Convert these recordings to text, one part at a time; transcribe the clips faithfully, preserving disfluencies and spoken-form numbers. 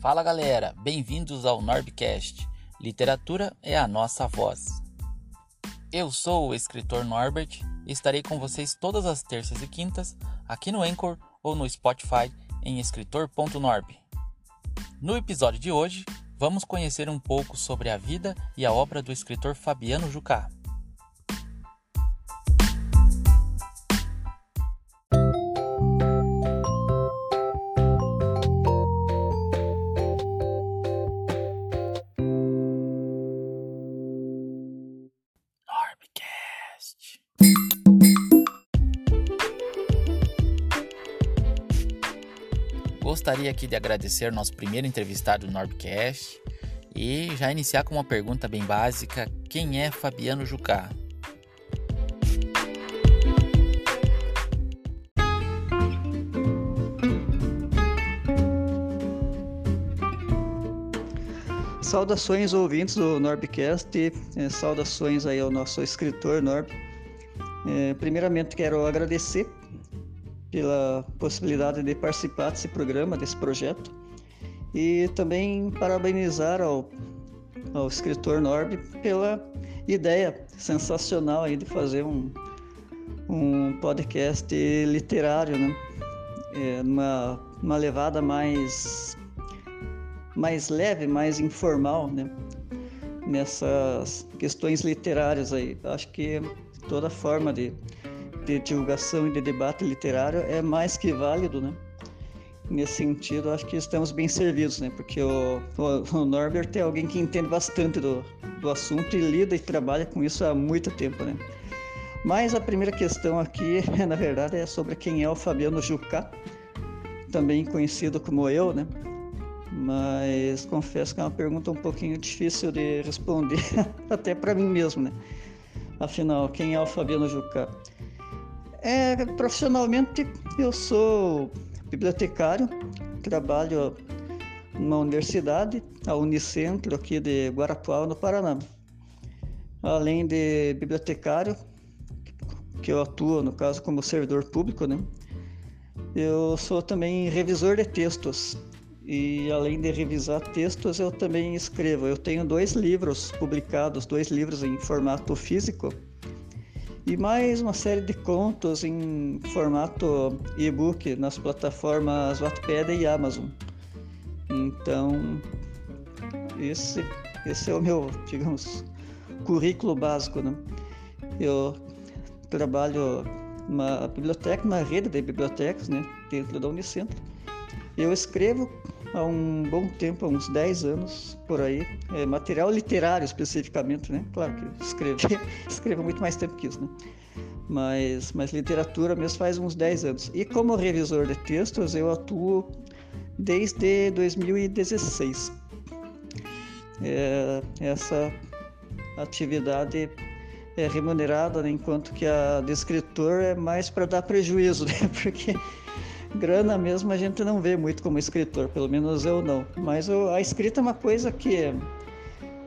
Fala galera, bem-vindos ao Norbcast. Literatura é a nossa voz. Eu sou o escritor Norbert e estarei com vocês todas as terças e quintas aqui no Anchor ou no Spotify em escritor ponto norb. No episódio de hoje, vamos conhecer um pouco sobre a vida e a obra do escritor Fabiano Jucá. Gostaria aqui de agradecer nosso primeiro entrevistado do Norbcast e já iniciar com uma pergunta bem básica: quem é Fabiano Jucá? Saudações ouvintes do Norbcast, saudações aí ao nosso escritor Norb. Primeiramente quero agradecer pela possibilidade de participar desse programa, desse projeto, e também parabenizar ao, ao escritor Norb pela ideia sensacional aí de fazer um, um podcast literário, né? É, numa, numa levada mais, mais leve, mais informal, né? Nessas questões literárias aí. Acho que toda forma de de divulgação e de debate literário é mais que válido, né? Nesse sentido, acho que estamos bem servidos, né? Porque o, o, o Norbert é alguém que entende bastante do, do assunto e lida e trabalha com isso há muito tempo, né? Mas a primeira questão aqui, na verdade, é sobre quem é o Fabiano Jucá, também conhecido como eu, né? Mas confesso que é uma pergunta um pouquinho difícil de responder, até para mim mesmo, né? Afinal, quem é o Fabiano Jucá? É, profissionalmente, eu sou bibliotecário, trabalho numa universidade, a Unicentro, aqui de Guarapuava, no Paraná. Além de bibliotecário, que eu atuo, no caso, como servidor público, né? Eu sou também revisor de textos. E, além de revisar textos, eu também escrevo. Eu tenho dois livros publicados, dois livros em formato físico, e mais uma série de contos em formato e-book nas plataformas Wattpad e Amazon. Então, esse, esse é o meu, digamos, currículo básico, né? Eu trabalho numa biblioteca, na rede de bibliotecas, né, dentro da Unicentro. Eu escrevo há um bom tempo, há uns dez anos por aí, é, material literário especificamente, né? Claro que escrever, escrevo muito mais tempo que isso, né? Mas, mas literatura mesmo faz uns dez anos. E como revisor de textos, eu atuo desde dois mil e dezesseis. É, essa atividade é remunerada, né? Enquanto que a de escritor é mais para dar prejuízo, né? Porque grana mesmo a gente não vê muito como escritor, pelo menos eu não. Mas eu, a escrita é uma coisa que,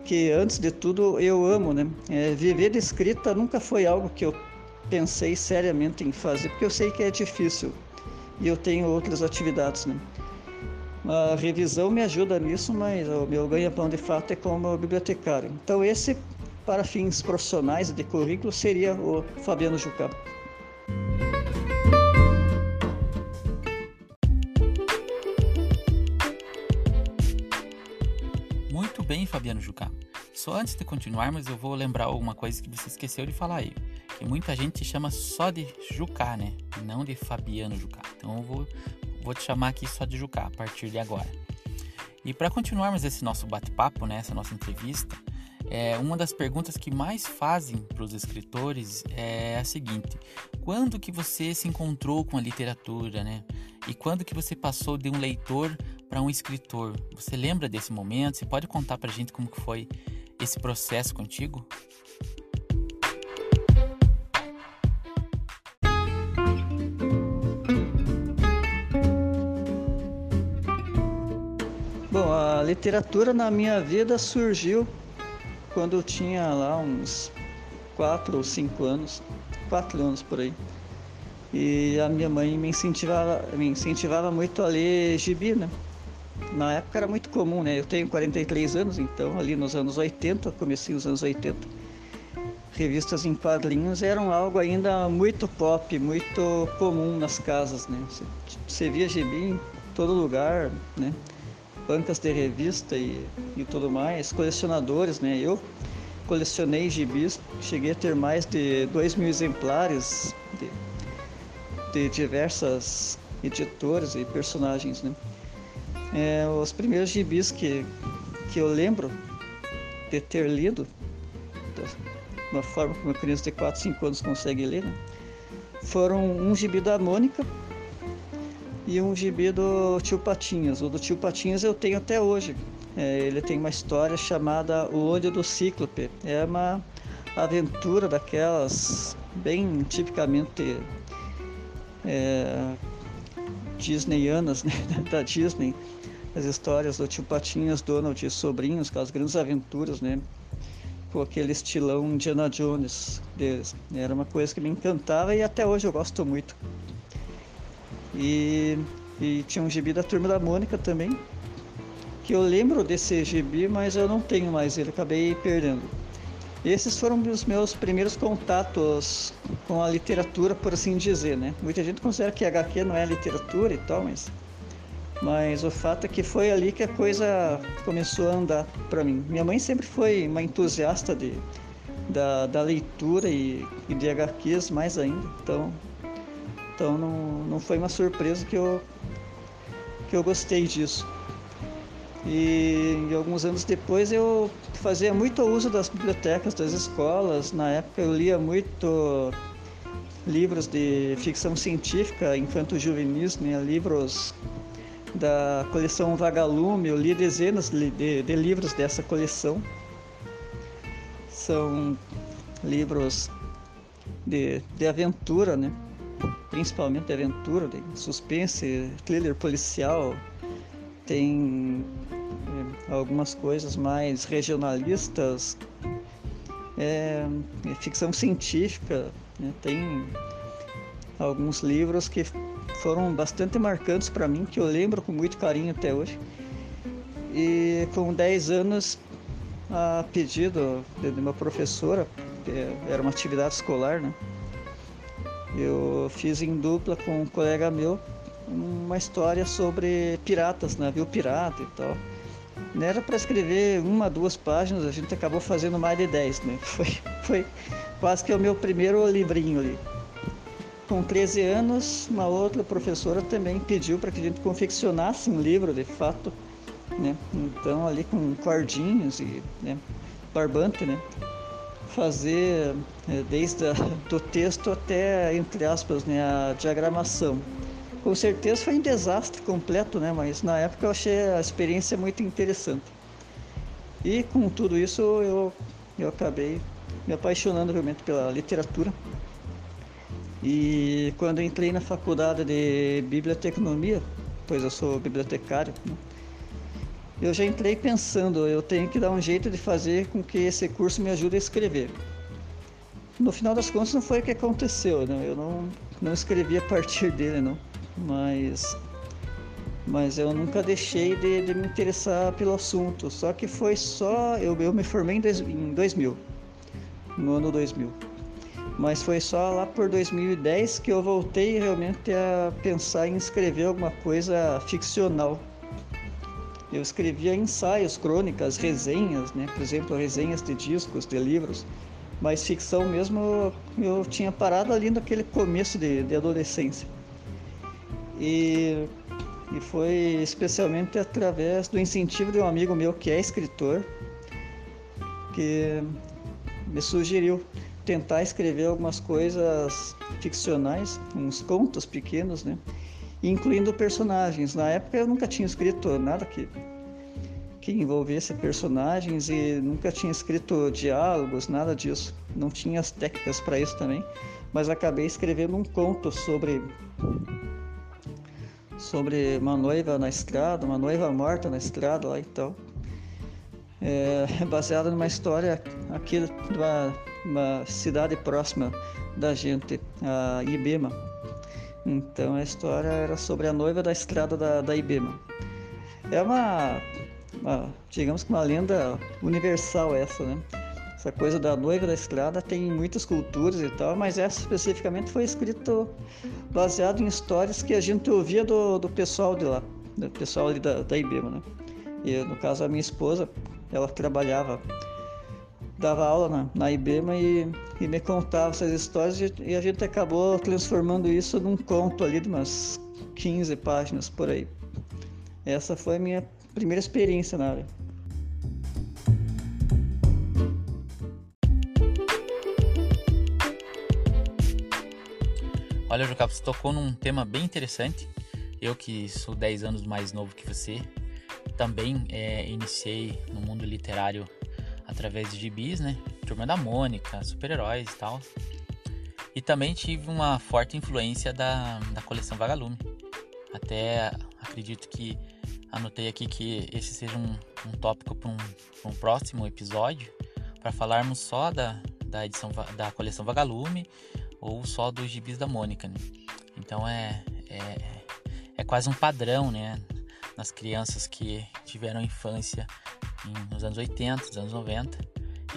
que, antes de tudo, eu amo, né? É, viver de escrita nunca foi algo que eu pensei seriamente em fazer, porque eu sei que é difícil e eu tenho outras atividades, né? A revisão me ajuda nisso, mas o meu ganha-pão de fato é como bibliotecário. Então esse, para fins profissionais e de currículo, seria o Fabiano Jucá. Bem, Fabiano Jucá. Só antes de continuarmos, eu vou lembrar alguma coisa que você esqueceu de falar aí. Que muita gente te chama só de Jucá, né? Não de Fabiano Jucá. Então eu vou, vou te chamar aqui só de Jucá a partir de agora. E para continuarmos esse nosso bate-papo, né? Essa nossa entrevista, é, uma das perguntas que mais fazem para os escritores é a seguinte: quando que você se encontrou com a literatura, né? E quando que você passou de um leitor para um escritor? Você lembra desse momento? Você pode contar para a gente como que foi esse processo contigo? Bom, a literatura na minha vida surgiu quando eu tinha lá uns quatro ou cinco anos, quatro anos por aí. E a minha mãe me incentivava, me incentivava muito a ler gibi, né? na época era muito comum, né? Eu tenho quarenta e três anos, então ali nos anos oitenta, comecei os anos oitenta, revistas em quadrinhos eram algo ainda muito pop, muito comum nas casas, né? Você, você via gibi em todo lugar, né? Bancas de revista e, e tudo mais, colecionadores, né? Eu colecionei gibis, cheguei a ter mais de dois mil exemplares de, de diversas editoras e personagens, né? É, os primeiros gibis que, que eu lembro de ter lido, uma forma como uma criança de quatro, cinco anos consegue ler, né? Foram um gibi da Mônica e um gibi do Tio Patinhas. O do Tio Patinhas eu tenho até hoje. É, ele tem uma história chamada O Olho do Cíclope. É uma aventura daquelas bem tipicamente é, disneyanas, né? Da Disney. As histórias do Tio Patinhas, Donald e Sobrinhos, aquelas grandes aventuras, né? Com aquele estilão Indiana Jones deles. Era uma coisa que me encantava e até hoje eu gosto muito. E, e tinha um gibi da Turma da Mônica também, que eu lembro desse gibi, mas eu não tenho mais ele, acabei perdendo. Esses foram os meus primeiros contatos com a literatura, por assim dizer, né? Muita gente considera que agá quê não é literatura e tal, mas, mas o fato é que foi ali que a coisa começou a andar para mim. Minha mãe sempre foi uma entusiasta de, da, da leitura e, e de agá quês mais ainda, então... Então não, não foi uma surpresa que eu, que eu gostei disso. E, e alguns anos depois eu fazia muito uso das bibliotecas, das escolas. Na época eu lia muito livros de ficção científica, infanto-juvenis, né? Livros da coleção Vagalume. Eu li dezenas de, de, de livros dessa coleção. São livros de, de aventura, né? Principalmente de aventura, de suspense, thriller policial, tem é, algumas coisas mais regionalistas, é, é ficção científica, né? Tem alguns livros que foram bastante marcantes para mim, que eu lembro com muito carinho até hoje. E com dez anos, a pedido de uma professora, era uma atividade escolar, né? Eu fiz em dupla com um colega meu uma história sobre piratas, navio pirata e tal. Não era para escrever uma, duas páginas, a gente acabou fazendo mais de dez, né? Foi, foi quase que o meu primeiro livrinho ali. Com treze anos, uma outra professora também pediu para que a gente confeccionasse um livro, de fato, né? Então, ali com cordinhos e, né, barbante, né? Fazer desde a, do texto até, entre aspas, né, a diagramação. Com certeza foi um desastre completo, né, mas na época eu achei a experiência muito interessante. E com tudo isso eu, eu acabei me apaixonando realmente pela literatura. E quando eu entrei na faculdade de biblioteconomia, pois eu sou bibliotecário, né, eu já entrei pensando, eu tenho que dar um jeito de fazer com que esse curso me ajude a escrever. No final das contas não foi o que aconteceu, né? Eu não, não escrevi a partir dele, não. Mas, mas eu nunca deixei de, de me interessar pelo assunto, só que foi só... Eu, eu me formei em, dois, em dois mil, no ano dois mil. Mas foi só lá por dois mil e dez que eu voltei realmente a pensar em escrever alguma coisa ficcional. Eu escrevia ensaios, crônicas, resenhas, né? Por exemplo, resenhas de discos, de livros, mas ficção mesmo eu tinha parado ali naquele começo de, de adolescência. E, e foi especialmente através do incentivo de um amigo meu que é escritor, que me sugeriu tentar escrever algumas coisas ficcionais, uns contos pequenos, né? Incluindo personagens. Na época eu nunca tinha escrito nada que, que envolvesse personagens e nunca tinha escrito diálogos, nada disso. Não tinha as técnicas para isso também, mas acabei escrevendo um conto sobre, sobre uma noiva na estrada, uma noiva morta na estrada lá e tal. É, baseado numa história aqui de uma, uma cidade próxima da gente, a Ibema. Então a história era sobre a noiva da estrada da, da Ibema. É uma, uma, digamos que uma lenda universal essa, né? Essa coisa da noiva da estrada tem muitas culturas e tal, mas essa especificamente foi escrito baseado em histórias que a gente ouvia do, do pessoal de lá, do pessoal ali da, da Ibema, né? E no caso a minha esposa, ela trabalhava, dava aula na, na Ibema e, e me contava essas histórias e, e a gente acabou transformando isso num conto ali de umas quinze páginas por aí. Essa foi a minha primeira experiência na área. Olha, Jucá, você tocou num tema bem interessante. Eu, que sou dez anos mais novo que você, também é, iniciei no mundo literário através de gibis, né? Turma da Mônica, super-heróis e tal. E também tive uma forte influência da, da coleção Vagalume. Até acredito que anotei aqui que esse seja um, um tópico para um, um próximo episódio, para falarmos só da, da, edição, da coleção Vagalume, ou só dos gibis da Mônica, né? Então é, é, é quase um padrão, né? Nas crianças que tiveram infância em, nos anos oitenta, nos anos noventa,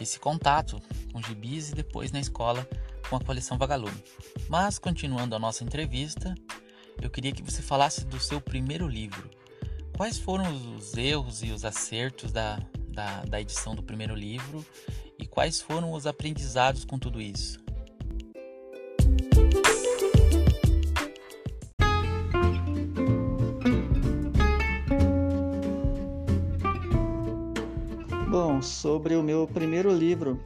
esse contato com gibis e depois na escola com a coleção Vagalume. Mas, continuando a nossa entrevista, eu queria que você falasse do seu primeiro livro. Quais foram os erros e os acertos da, da, da edição do primeiro livro e quais foram os aprendizados com tudo isso? Bom, sobre o meu primeiro livro,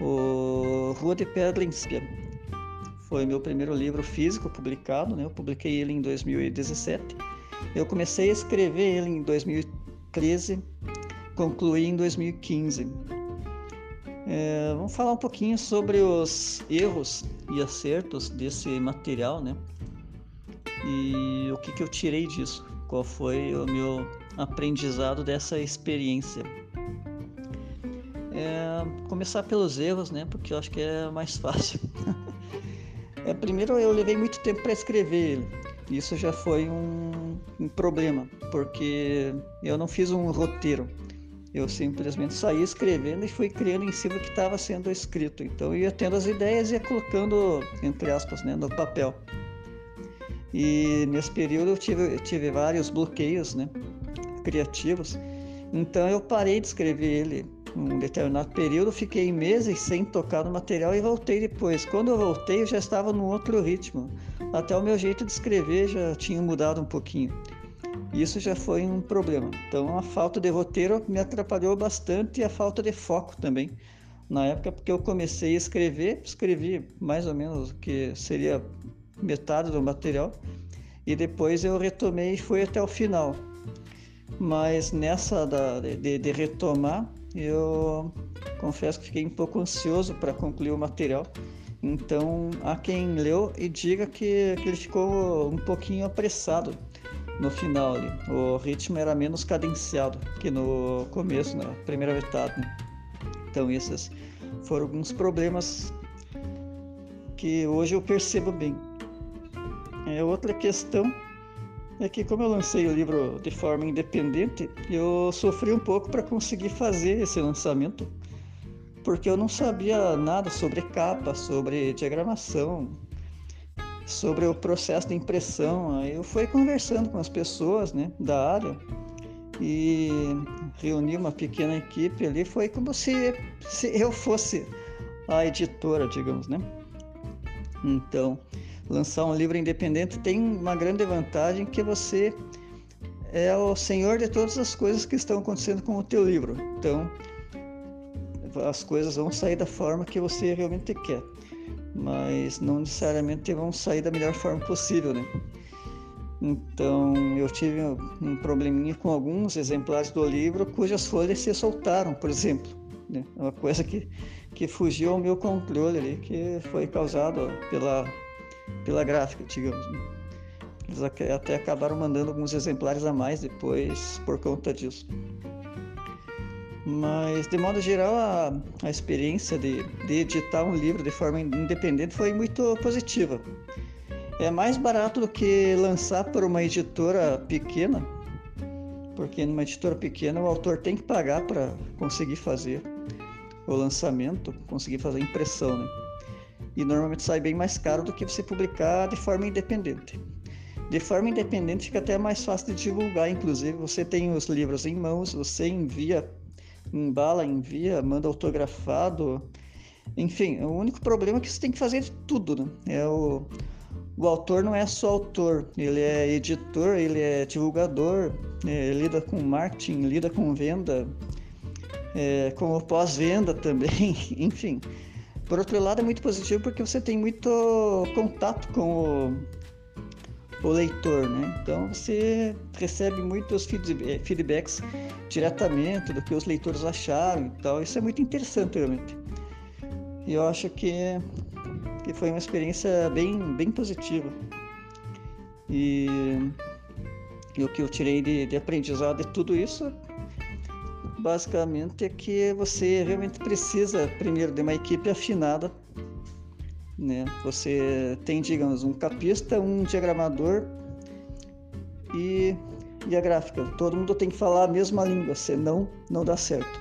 o Rua de Pedrinski, foi o meu primeiro livro físico publicado, né? Eu publiquei ele em dois mil e dezessete. Eu comecei a escrever ele em dois mil e treze, concluí em dois mil e quinze. É, vamos falar um pouquinho sobre os erros e acertos desse material, né? E o que, que eu tirei disso, qual foi o meu aprendizado dessa experiência. É, começar pelos erros, né? Porque eu acho que é mais fácil. é, primeiro, eu levei muito tempo para escrever ele. Isso já foi um, um problema, porque eu não fiz um roteiro. Eu simplesmente saí escrevendo e fui criando em cima do que estava sendo escrito. Então, eu ia tendo as ideias e ia colocando, entre aspas, né, no papel. E nesse período eu tive, eu tive vários bloqueios, né, criativos. Então, eu parei de escrever ele. Num determinado período, fiquei meses sem tocar no material e voltei depois. Quando eu voltei, eu já estava num outro ritmo. Até o meu jeito de escrever já tinha mudado um pouquinho. Isso já foi um problema. Então, a falta de roteiro me atrapalhou bastante e a falta de foco também. Na época, porque eu comecei a escrever, escrevi mais ou menos o que seria metade do material. E depois eu retomei e fui até o final. Mas nessa da, de, de retomar, eu confesso que fiquei um pouco ansioso para concluir o material. Então, há quem leu e diga que, que ele ficou um pouquinho apressado no final. Ali. O ritmo era menos cadenciado que no começo, na primeira metade. Né? Então, esses foram alguns problemas que hoje eu percebo bem. É, outra questão é que, como eu lancei o livro de forma independente, eu sofri um pouco para conseguir fazer esse lançamento, porque eu não sabia nada sobre capa, sobre diagramação, sobre o processo de impressão. Aí eu fui conversando com as pessoas, né, da área e reuni uma pequena equipe ali. Foi como se, se eu fosse a editora, digamos, né? Então, lançar um livro independente tem uma grande vantagem, que você é o senhor de todas as coisas que estão acontecendo com o teu livro. Então, as coisas vão sair da forma que você realmente quer, mas não necessariamente vão sair da melhor forma possível, né? Então, eu tive um probleminha com alguns exemplares do livro cujas folhas se soltaram, por exemplo, né? Uma coisa que, que fugiu ao meu controle ali, que foi causado pela... pela gráfica, digamos. Eles até acabaram mandando alguns exemplares a mais depois por conta disso. Mas, de modo geral, a, a experiência de, de editar um livro de forma independente foi muito positiva. É mais barato do que lançar por uma editora pequena, porque numa editora pequena o autor tem que pagar para conseguir fazer o lançamento, conseguir fazer a impressão, né? E normalmente sai bem mais caro do que você publicar de forma independente. De forma independente fica até mais fácil de divulgar, inclusive você tem os livros em mãos, você envia, embala, envia, manda autografado. Enfim, o único problema é que você tem que fazer de tudo, né? É o, o autor não é só autor, ele é editor, ele é divulgador, é, lida com marketing, lida com venda, é, com pós-venda também, enfim. Por outro lado, é muito positivo porque você tem muito contato com o, o leitor, né? Então, você recebe muitos feed, feedbacks diretamente do que os leitores acharam e tal. Isso é muito interessante, realmente. E eu acho que, que foi uma experiência bem, bem positiva. E, e o que eu tirei de, de aprendizado de tudo isso, basicamente, é que você realmente precisa, primeiro, de uma equipe afinada, né? Você tem, digamos, um capista, um diagramador e, e a gráfica. Todo mundo tem que falar a mesma língua, senão não dá certo.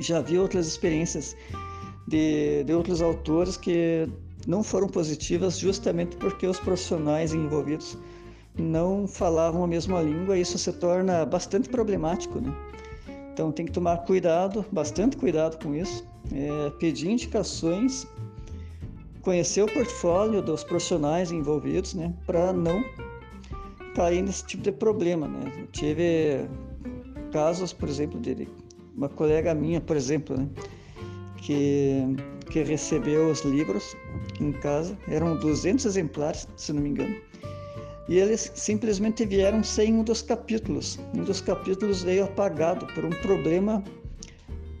Já vi outras experiências de, de outros autores que não foram positivas justamente porque os profissionais envolvidos não falavam a mesma língua, e isso se torna bastante problemático, né? Então tem que tomar cuidado, bastante cuidado com isso, é, pedir indicações, conhecer o portfólio dos profissionais envolvidos, né, para não cair nesse tipo de problema, né? Eu tive casos, por exemplo, de uma colega minha, por exemplo, né, que, que recebeu os livros em casa, eram duzentos exemplares, se não me engano, e eles simplesmente vieram sem um dos capítulos. Um dos capítulos veio apagado por um problema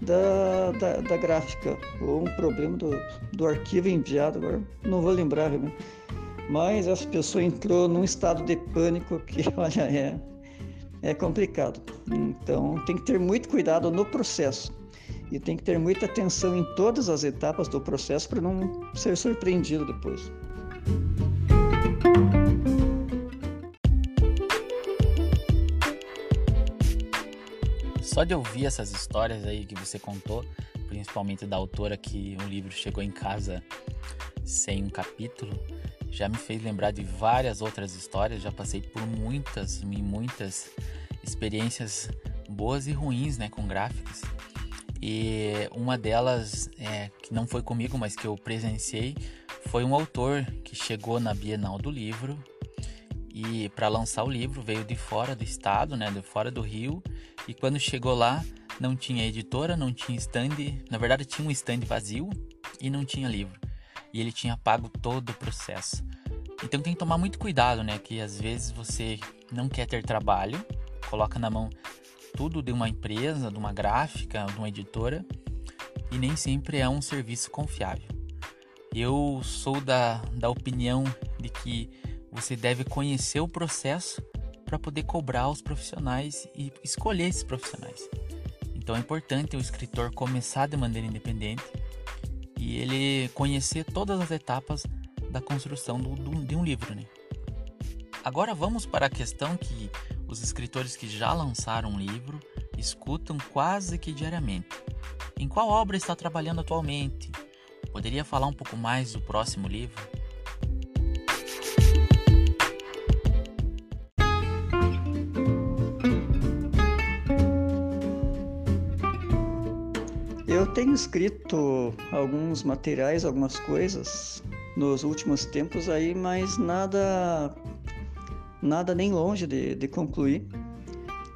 da, da, da gráfica, ou um problema do, do arquivo enviado, agora não vou lembrar realmente. Mas essa pessoa entrou num estado de pânico que, olha, é, é complicado. Então tem que ter muito cuidado no processo, e tem que ter muita atenção em todas as etapas do processo para não ser surpreendido depois. Só de ouvir essas histórias aí que você contou, principalmente da autora que um livro chegou em casa sem um capítulo, já me fez lembrar de várias outras histórias. Já passei por muitas e muitas experiências boas e ruins, né, com gráficos. E uma delas, é, que não foi comigo, mas que eu presenciei, foi um autor que chegou na Bienal do Livro e para lançar o livro veio de fora do estado, né, de fora do Rio. E quando chegou lá, não tinha editora, não tinha stand, na verdade tinha um stand vazio e não tinha livro. E ele tinha pago todo o processo. Então tem que tomar muito cuidado, né? Que às vezes você não quer ter trabalho, coloca na mão tudo de uma empresa, de uma gráfica, de uma editora, e nem sempre é um serviço confiável. Eu sou da, da opinião de que você deve conhecer o processo para poder cobrar os profissionais e escolher esses profissionais. Então é importante o escritor começar de maneira independente e ele conhecer todas as etapas da construção do, do, de um livro, né? Agora vamos para a questão que os escritores que já lançaram um livro escutam quase que diariamente. Em qual obra está trabalhando atualmente? Poderia falar um pouco mais do próximo livro? Eu tenho escrito alguns materiais, algumas coisas nos últimos tempos aí, mas nada, nada nem longe de, de concluir.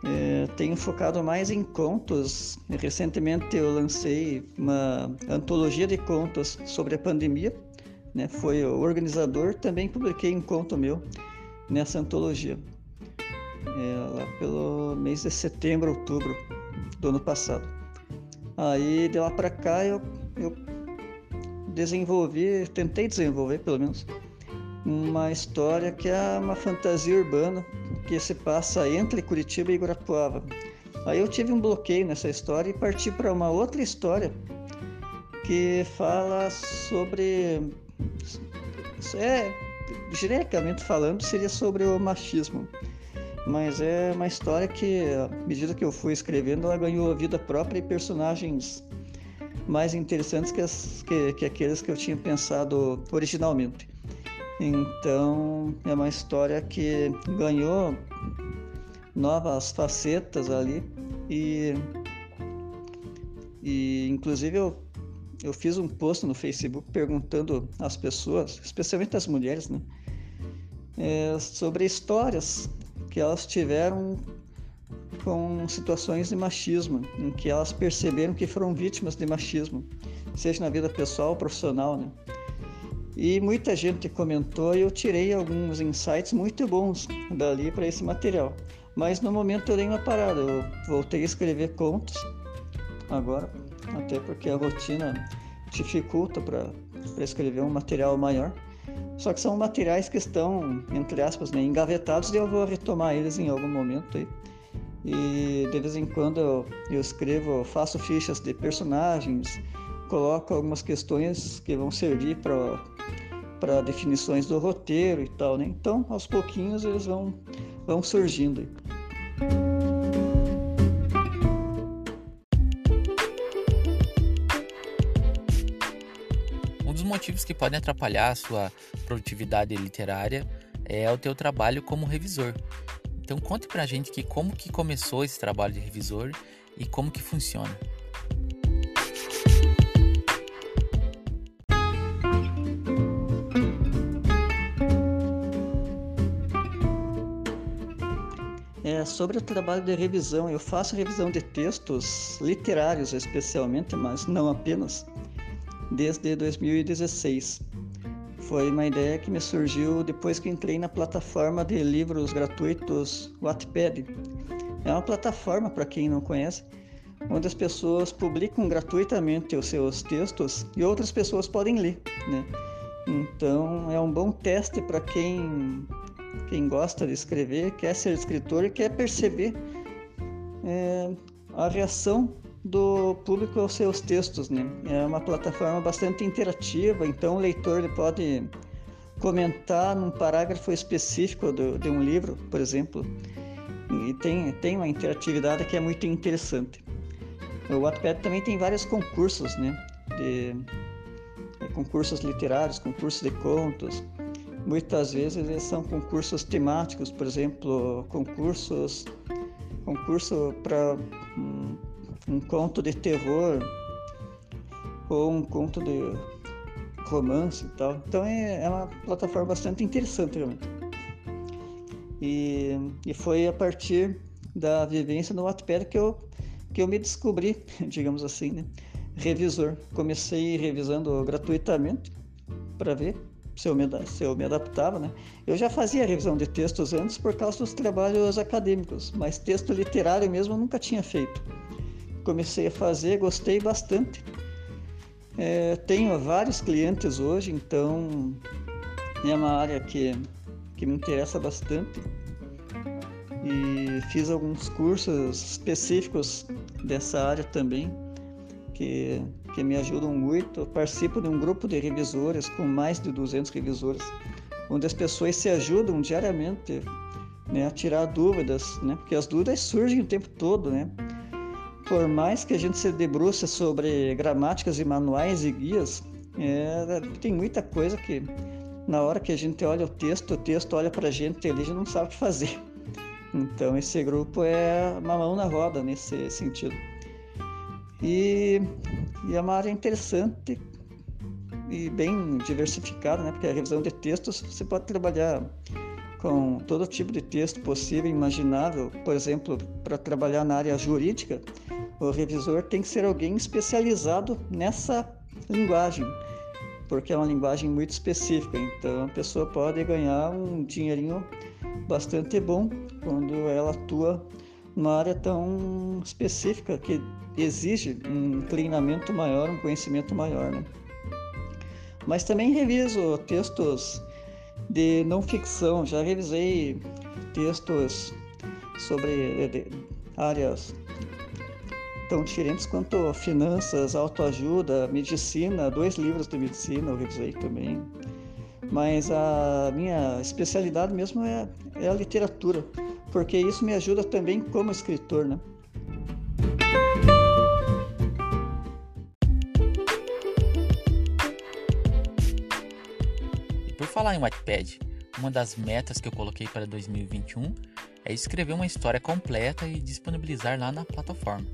É, tenho focado mais em contos. Recentemente eu lancei uma antologia de contos sobre a pandemia, né? Foi o organizador, também publiquei um conto meu nessa antologia, é, lá pelo mês de setembro, outubro do ano passado. Aí de lá para cá eu, eu desenvolvi, tentei desenvolver pelo menos, uma história que é uma fantasia urbana que se passa entre Curitiba e Guarapuava. Aí eu tive um bloqueio nessa história e parti para uma outra história que fala sobre, é, genericamente falando, seria sobre o machismo. mas é uma história que, à medida que eu fui escrevendo, ela ganhou vida própria e personagens mais interessantes que, as, que, que aqueles que eu tinha pensado originalmente. Então, é uma história que ganhou novas facetas ali e, e inclusive, eu, eu fiz um post no Facebook perguntando às pessoas, especialmente às mulheres, né, é, sobre histórias que elas tiveram com situações de machismo, em que elas perceberam que foram vítimas de machismo, seja na vida pessoal ou profissional, né? E muita gente comentou e eu tirei alguns insights muito bons dali para esse material. Mas no momento eu dei uma parada, eu voltei a escrever contos agora, até porque a rotina dificulta para escrever um material maior. Só que são materiais que estão, entre aspas, né, engavetados, e eu vou retomar eles em algum momento aí. E de vez em quando eu, eu escrevo, faço fichas de personagens, coloco algumas questões que vão servir para para definições do roteiro e tal, né? Então, aos pouquinhos eles vão, vão surgindo aí. Motivos que podem atrapalhar a sua produtividade literária é o teu trabalho como revisor. Então conte pra gente que como que começou esse trabalho de revisor e como que funciona. É, sobre o trabalho de revisão, eu faço revisão de textos literários especialmente, mas não apenas, desde dois mil e dezesseis. Foi uma ideia que me surgiu depois que entrei na plataforma de livros gratuitos Wattpad. É uma plataforma, para quem não conhece, onde as pessoas publicam gratuitamente os seus textos e outras pessoas podem ler, né? Então é um bom teste para quem, quem gosta de escrever, quer ser escritor e quer perceber é, a reação do público aos seus textos, né? É uma plataforma bastante interativa, então o leitor ele pode comentar num parágrafo específico do, de um livro, por exemplo, e tem, tem uma interatividade que é muito interessante. O Wattpad também tem vários concursos, né? De, de concursos literários, concursos de contos. Muitas vezes eles são concursos temáticos, por exemplo, concursos concurso para hum, um conto de terror ou um conto de romance e tal. Então é, é uma plataforma bastante interessante realmente. E, e foi a partir da vivência no Wattpad que eu, que eu me descobri, digamos assim, né, revisor. Comecei revisando gratuitamente para ver se eu, me, se eu me adaptava, né? Eu já fazia revisão de textos antes por causa dos trabalhos acadêmicos, mas texto literário mesmo eu nunca tinha feito. Comecei a fazer, gostei bastante. É, tenho vários clientes hoje, então é uma área que, que me interessa bastante. E fiz alguns cursos específicos dessa área também, que, que me ajudam muito. Eu participo de um grupo de revisores, com mais de duzentos revisores, onde as pessoas se ajudam diariamente, né, a tirar dúvidas, né, porque as dúvidas surgem o tempo todo, né? Por mais que a gente se debruce sobre gramáticas e manuais e guias, é, tem muita coisa que, na hora que a gente olha o texto, o texto olha para a gente e ele já não sabe o que fazer. Então, esse grupo é uma mão na roda nesse sentido. E, e é uma área interessante e bem diversificada, né? Porque a revisão de textos, você pode trabalhar com todo tipo de texto possível e imaginável. Por exemplo, para trabalhar na área jurídica, o revisor tem que ser alguém especializado nessa linguagem, porque é uma linguagem muito específica. Então, a pessoa pode ganhar um dinheirinho bastante bom quando ela atua numa área tão específica que exige um treinamento maior, um conhecimento maior, né? Mas também reviso textos de não ficção. Já revisei textos sobre áreas tão diferentes quanto finanças, autoajuda, medicina. Dois livros de medicina eu revisei também. Mas a minha especialidade mesmo é, é a literatura. porque isso me ajuda também como escritor, né? E por falar em Wattpad, uma das metas que eu coloquei para dois mil e vinte e um é escrever uma história completa e disponibilizar lá na plataforma.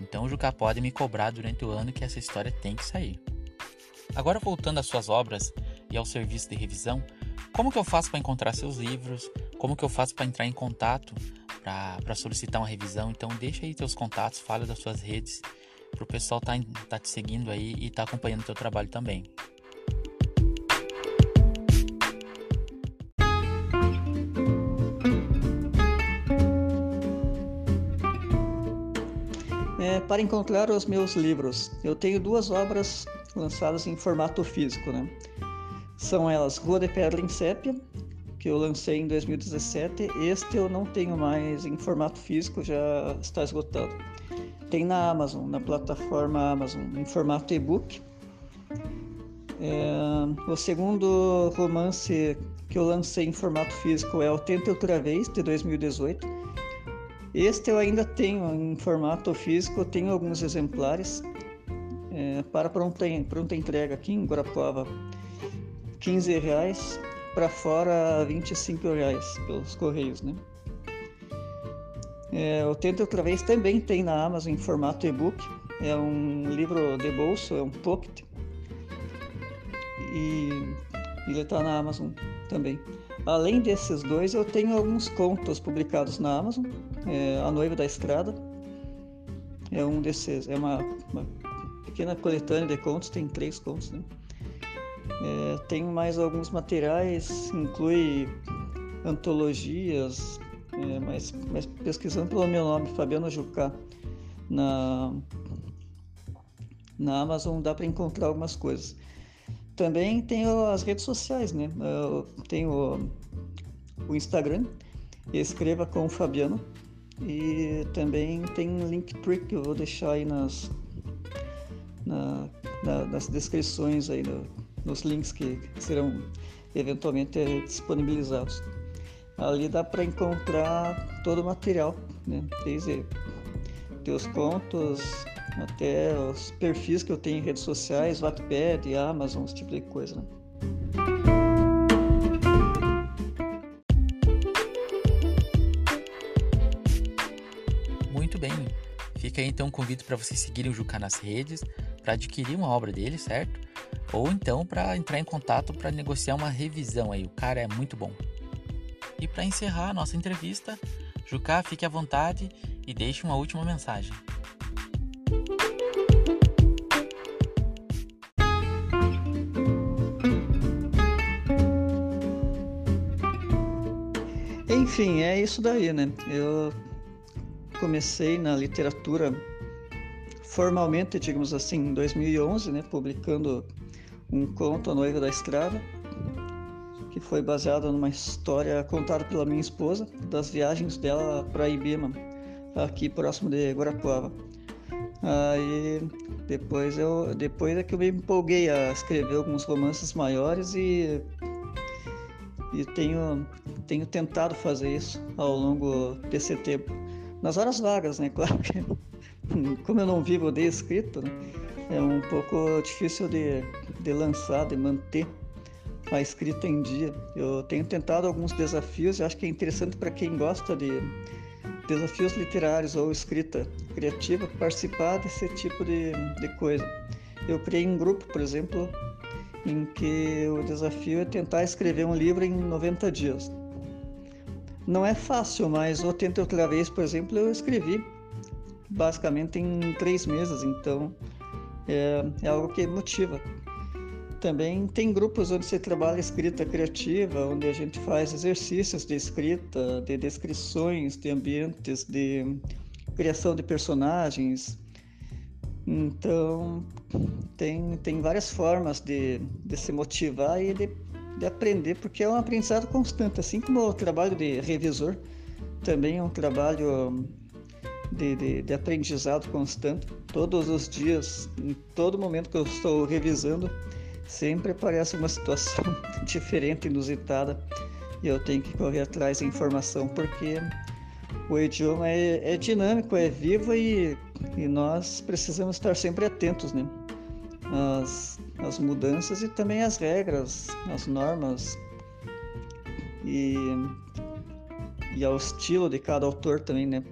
Então o Jucá pode me cobrar durante o ano que essa história tem que sair. Agora, voltando às suas obras e ao serviço de revisão, como que eu faço para encontrar seus livros? Como que eu faço para entrar em contato, para solicitar uma revisão? Então deixa aí teus contatos, fala das suas redes, para o pessoal tá, tá te seguindo aí e tá acompanhando o teu trabalho também. É, para encontrar os meus livros, eu tenho duas obras lançadas em formato físico, né? São elas Glode Perla em Sépia, que eu lancei em dois mil e dezessete. Este eu não tenho mais em formato físico, já está esgotado. Tem na Amazon, na plataforma Amazon, em formato e-book. É, o segundo romance que eu lancei em formato físico é O Tempo Outra Vez, de dois mil e dezoito. Este eu ainda tenho em formato físico, tenho alguns exemplares é, para pronta, pronta entrega aqui em Guarapuava. quinze reais, para fora vinte e cinco reais pelos correios, né? É, o Tento Outra Vez também tem na Amazon em formato e-book. É um livro de bolso, é um pocket. E ele está na Amazon também. Além desses dois, eu tenho alguns contos publicados na Amazon. É, A Noiva da Estrada é um desses. É uma, uma pequena coletânea de contos, tem três contos, né? É, tem mais alguns materiais, inclui antologias, é, mas, mas pesquisando pelo meu nome, Fabiano Jucá, na, na Amazon dá para encontrar algumas coisas. Também tenho as redes sociais, né? Eu tenho o, o Instagram, escreva com o Fabiano, e também tem um Linktree que eu vou deixar aí nas, na, na, nas descrições aí do nos links que serão eventualmente disponibilizados. Ali dá para encontrar todo o material, né? Desde teus contos até os perfis que eu tenho em redes sociais, Wattpad, Amazon, esse tipo de coisa, né? Muito bem, fica aí então um convite para vocês seguirem o Jucá nas redes, para adquirir uma obra dele, certo? Ou então para entrar em contato para negociar uma revisão aí, o cara é muito bom. E para encerrar a nossa entrevista, Jucá, fique à vontade e deixe uma última mensagem. Enfim, é isso daí, né? Eu comecei na literatura formalmente, digamos assim, em dois mil e onze, né, publicando um conto, A Noiva da Estrada, que foi baseado numa história contada pela minha esposa, das viagens dela para Ibema, aqui próximo de Guarapuava. Aí depois, eu, depois é que eu me empolguei a escrever alguns romances maiores e, e tenho, tenho tentado fazer isso ao longo desse tempo. Nas horas vagas, né, claro que... Como eu não vivo de escrito, né, é um pouco difícil de, de lançar, de manter a escrita em dia. Eu tenho tentado alguns desafios e acho que é interessante para quem gosta de desafios literários ou escrita criativa participar desse tipo de, de coisa. Eu criei um grupo, por exemplo, em que o desafio é tentar escrever um livro em noventa dias. Não é fácil, mas eu tento outra vez, por exemplo, eu escrevi basicamente em três meses, então é, é algo que motiva. Também tem grupos onde você trabalha escrita criativa, onde a gente faz exercícios de escrita, de descrições, de ambientes, de criação de personagens. Então tem, tem várias formas de, de se motivar e de, de aprender, porque é um aprendizado constante, assim como o trabalho de revisor também é um trabalho De, de, de aprendizado constante. Todos os dias, em todo momento que eu estou revisando, sempre aparece uma situação diferente, inusitada, e eu tenho que correr atrás da informação, porque o idioma é, é dinâmico, é vivo e, e nós precisamos estar sempre atentos, né? As, as mudanças e também as regras, as normas e, e ao estilo de cada autor também, né?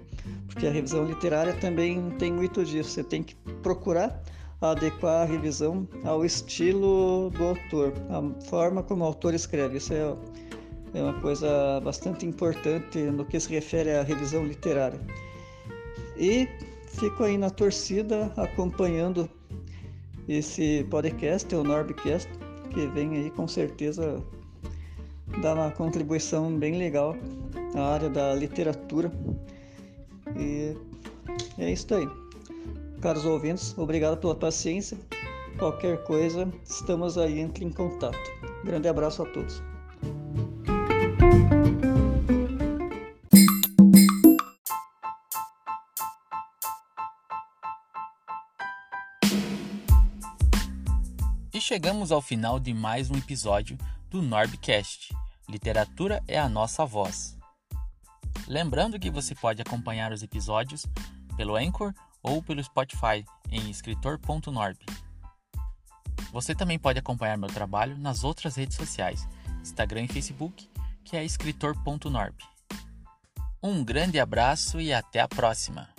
Porque a revisão literária também tem muito disso, você tem que procurar adequar a revisão ao estilo do autor, a forma como o autor escreve. Isso é, é uma coisa bastante importante no que se refere à revisão literária. E fico aí na torcida acompanhando esse podcast, o Norbcast, que vem aí com certeza dar uma contribuição bem legal à área da literatura. E é isso aí. Caros ouvintes, obrigado pela paciência. Qualquer coisa, estamos aí, entre em contato. Grande abraço a todos. E chegamos ao final de mais um episódio do Norbcast. Literatura é a nossa voz. Lembrando que você pode acompanhar os episódios pelo Anchor ou pelo Spotify em escritor ponto norb. Você também pode acompanhar meu trabalho nas outras redes sociais, Instagram e Facebook, que é escritor ponto norb. Um grande abraço e até a próxima!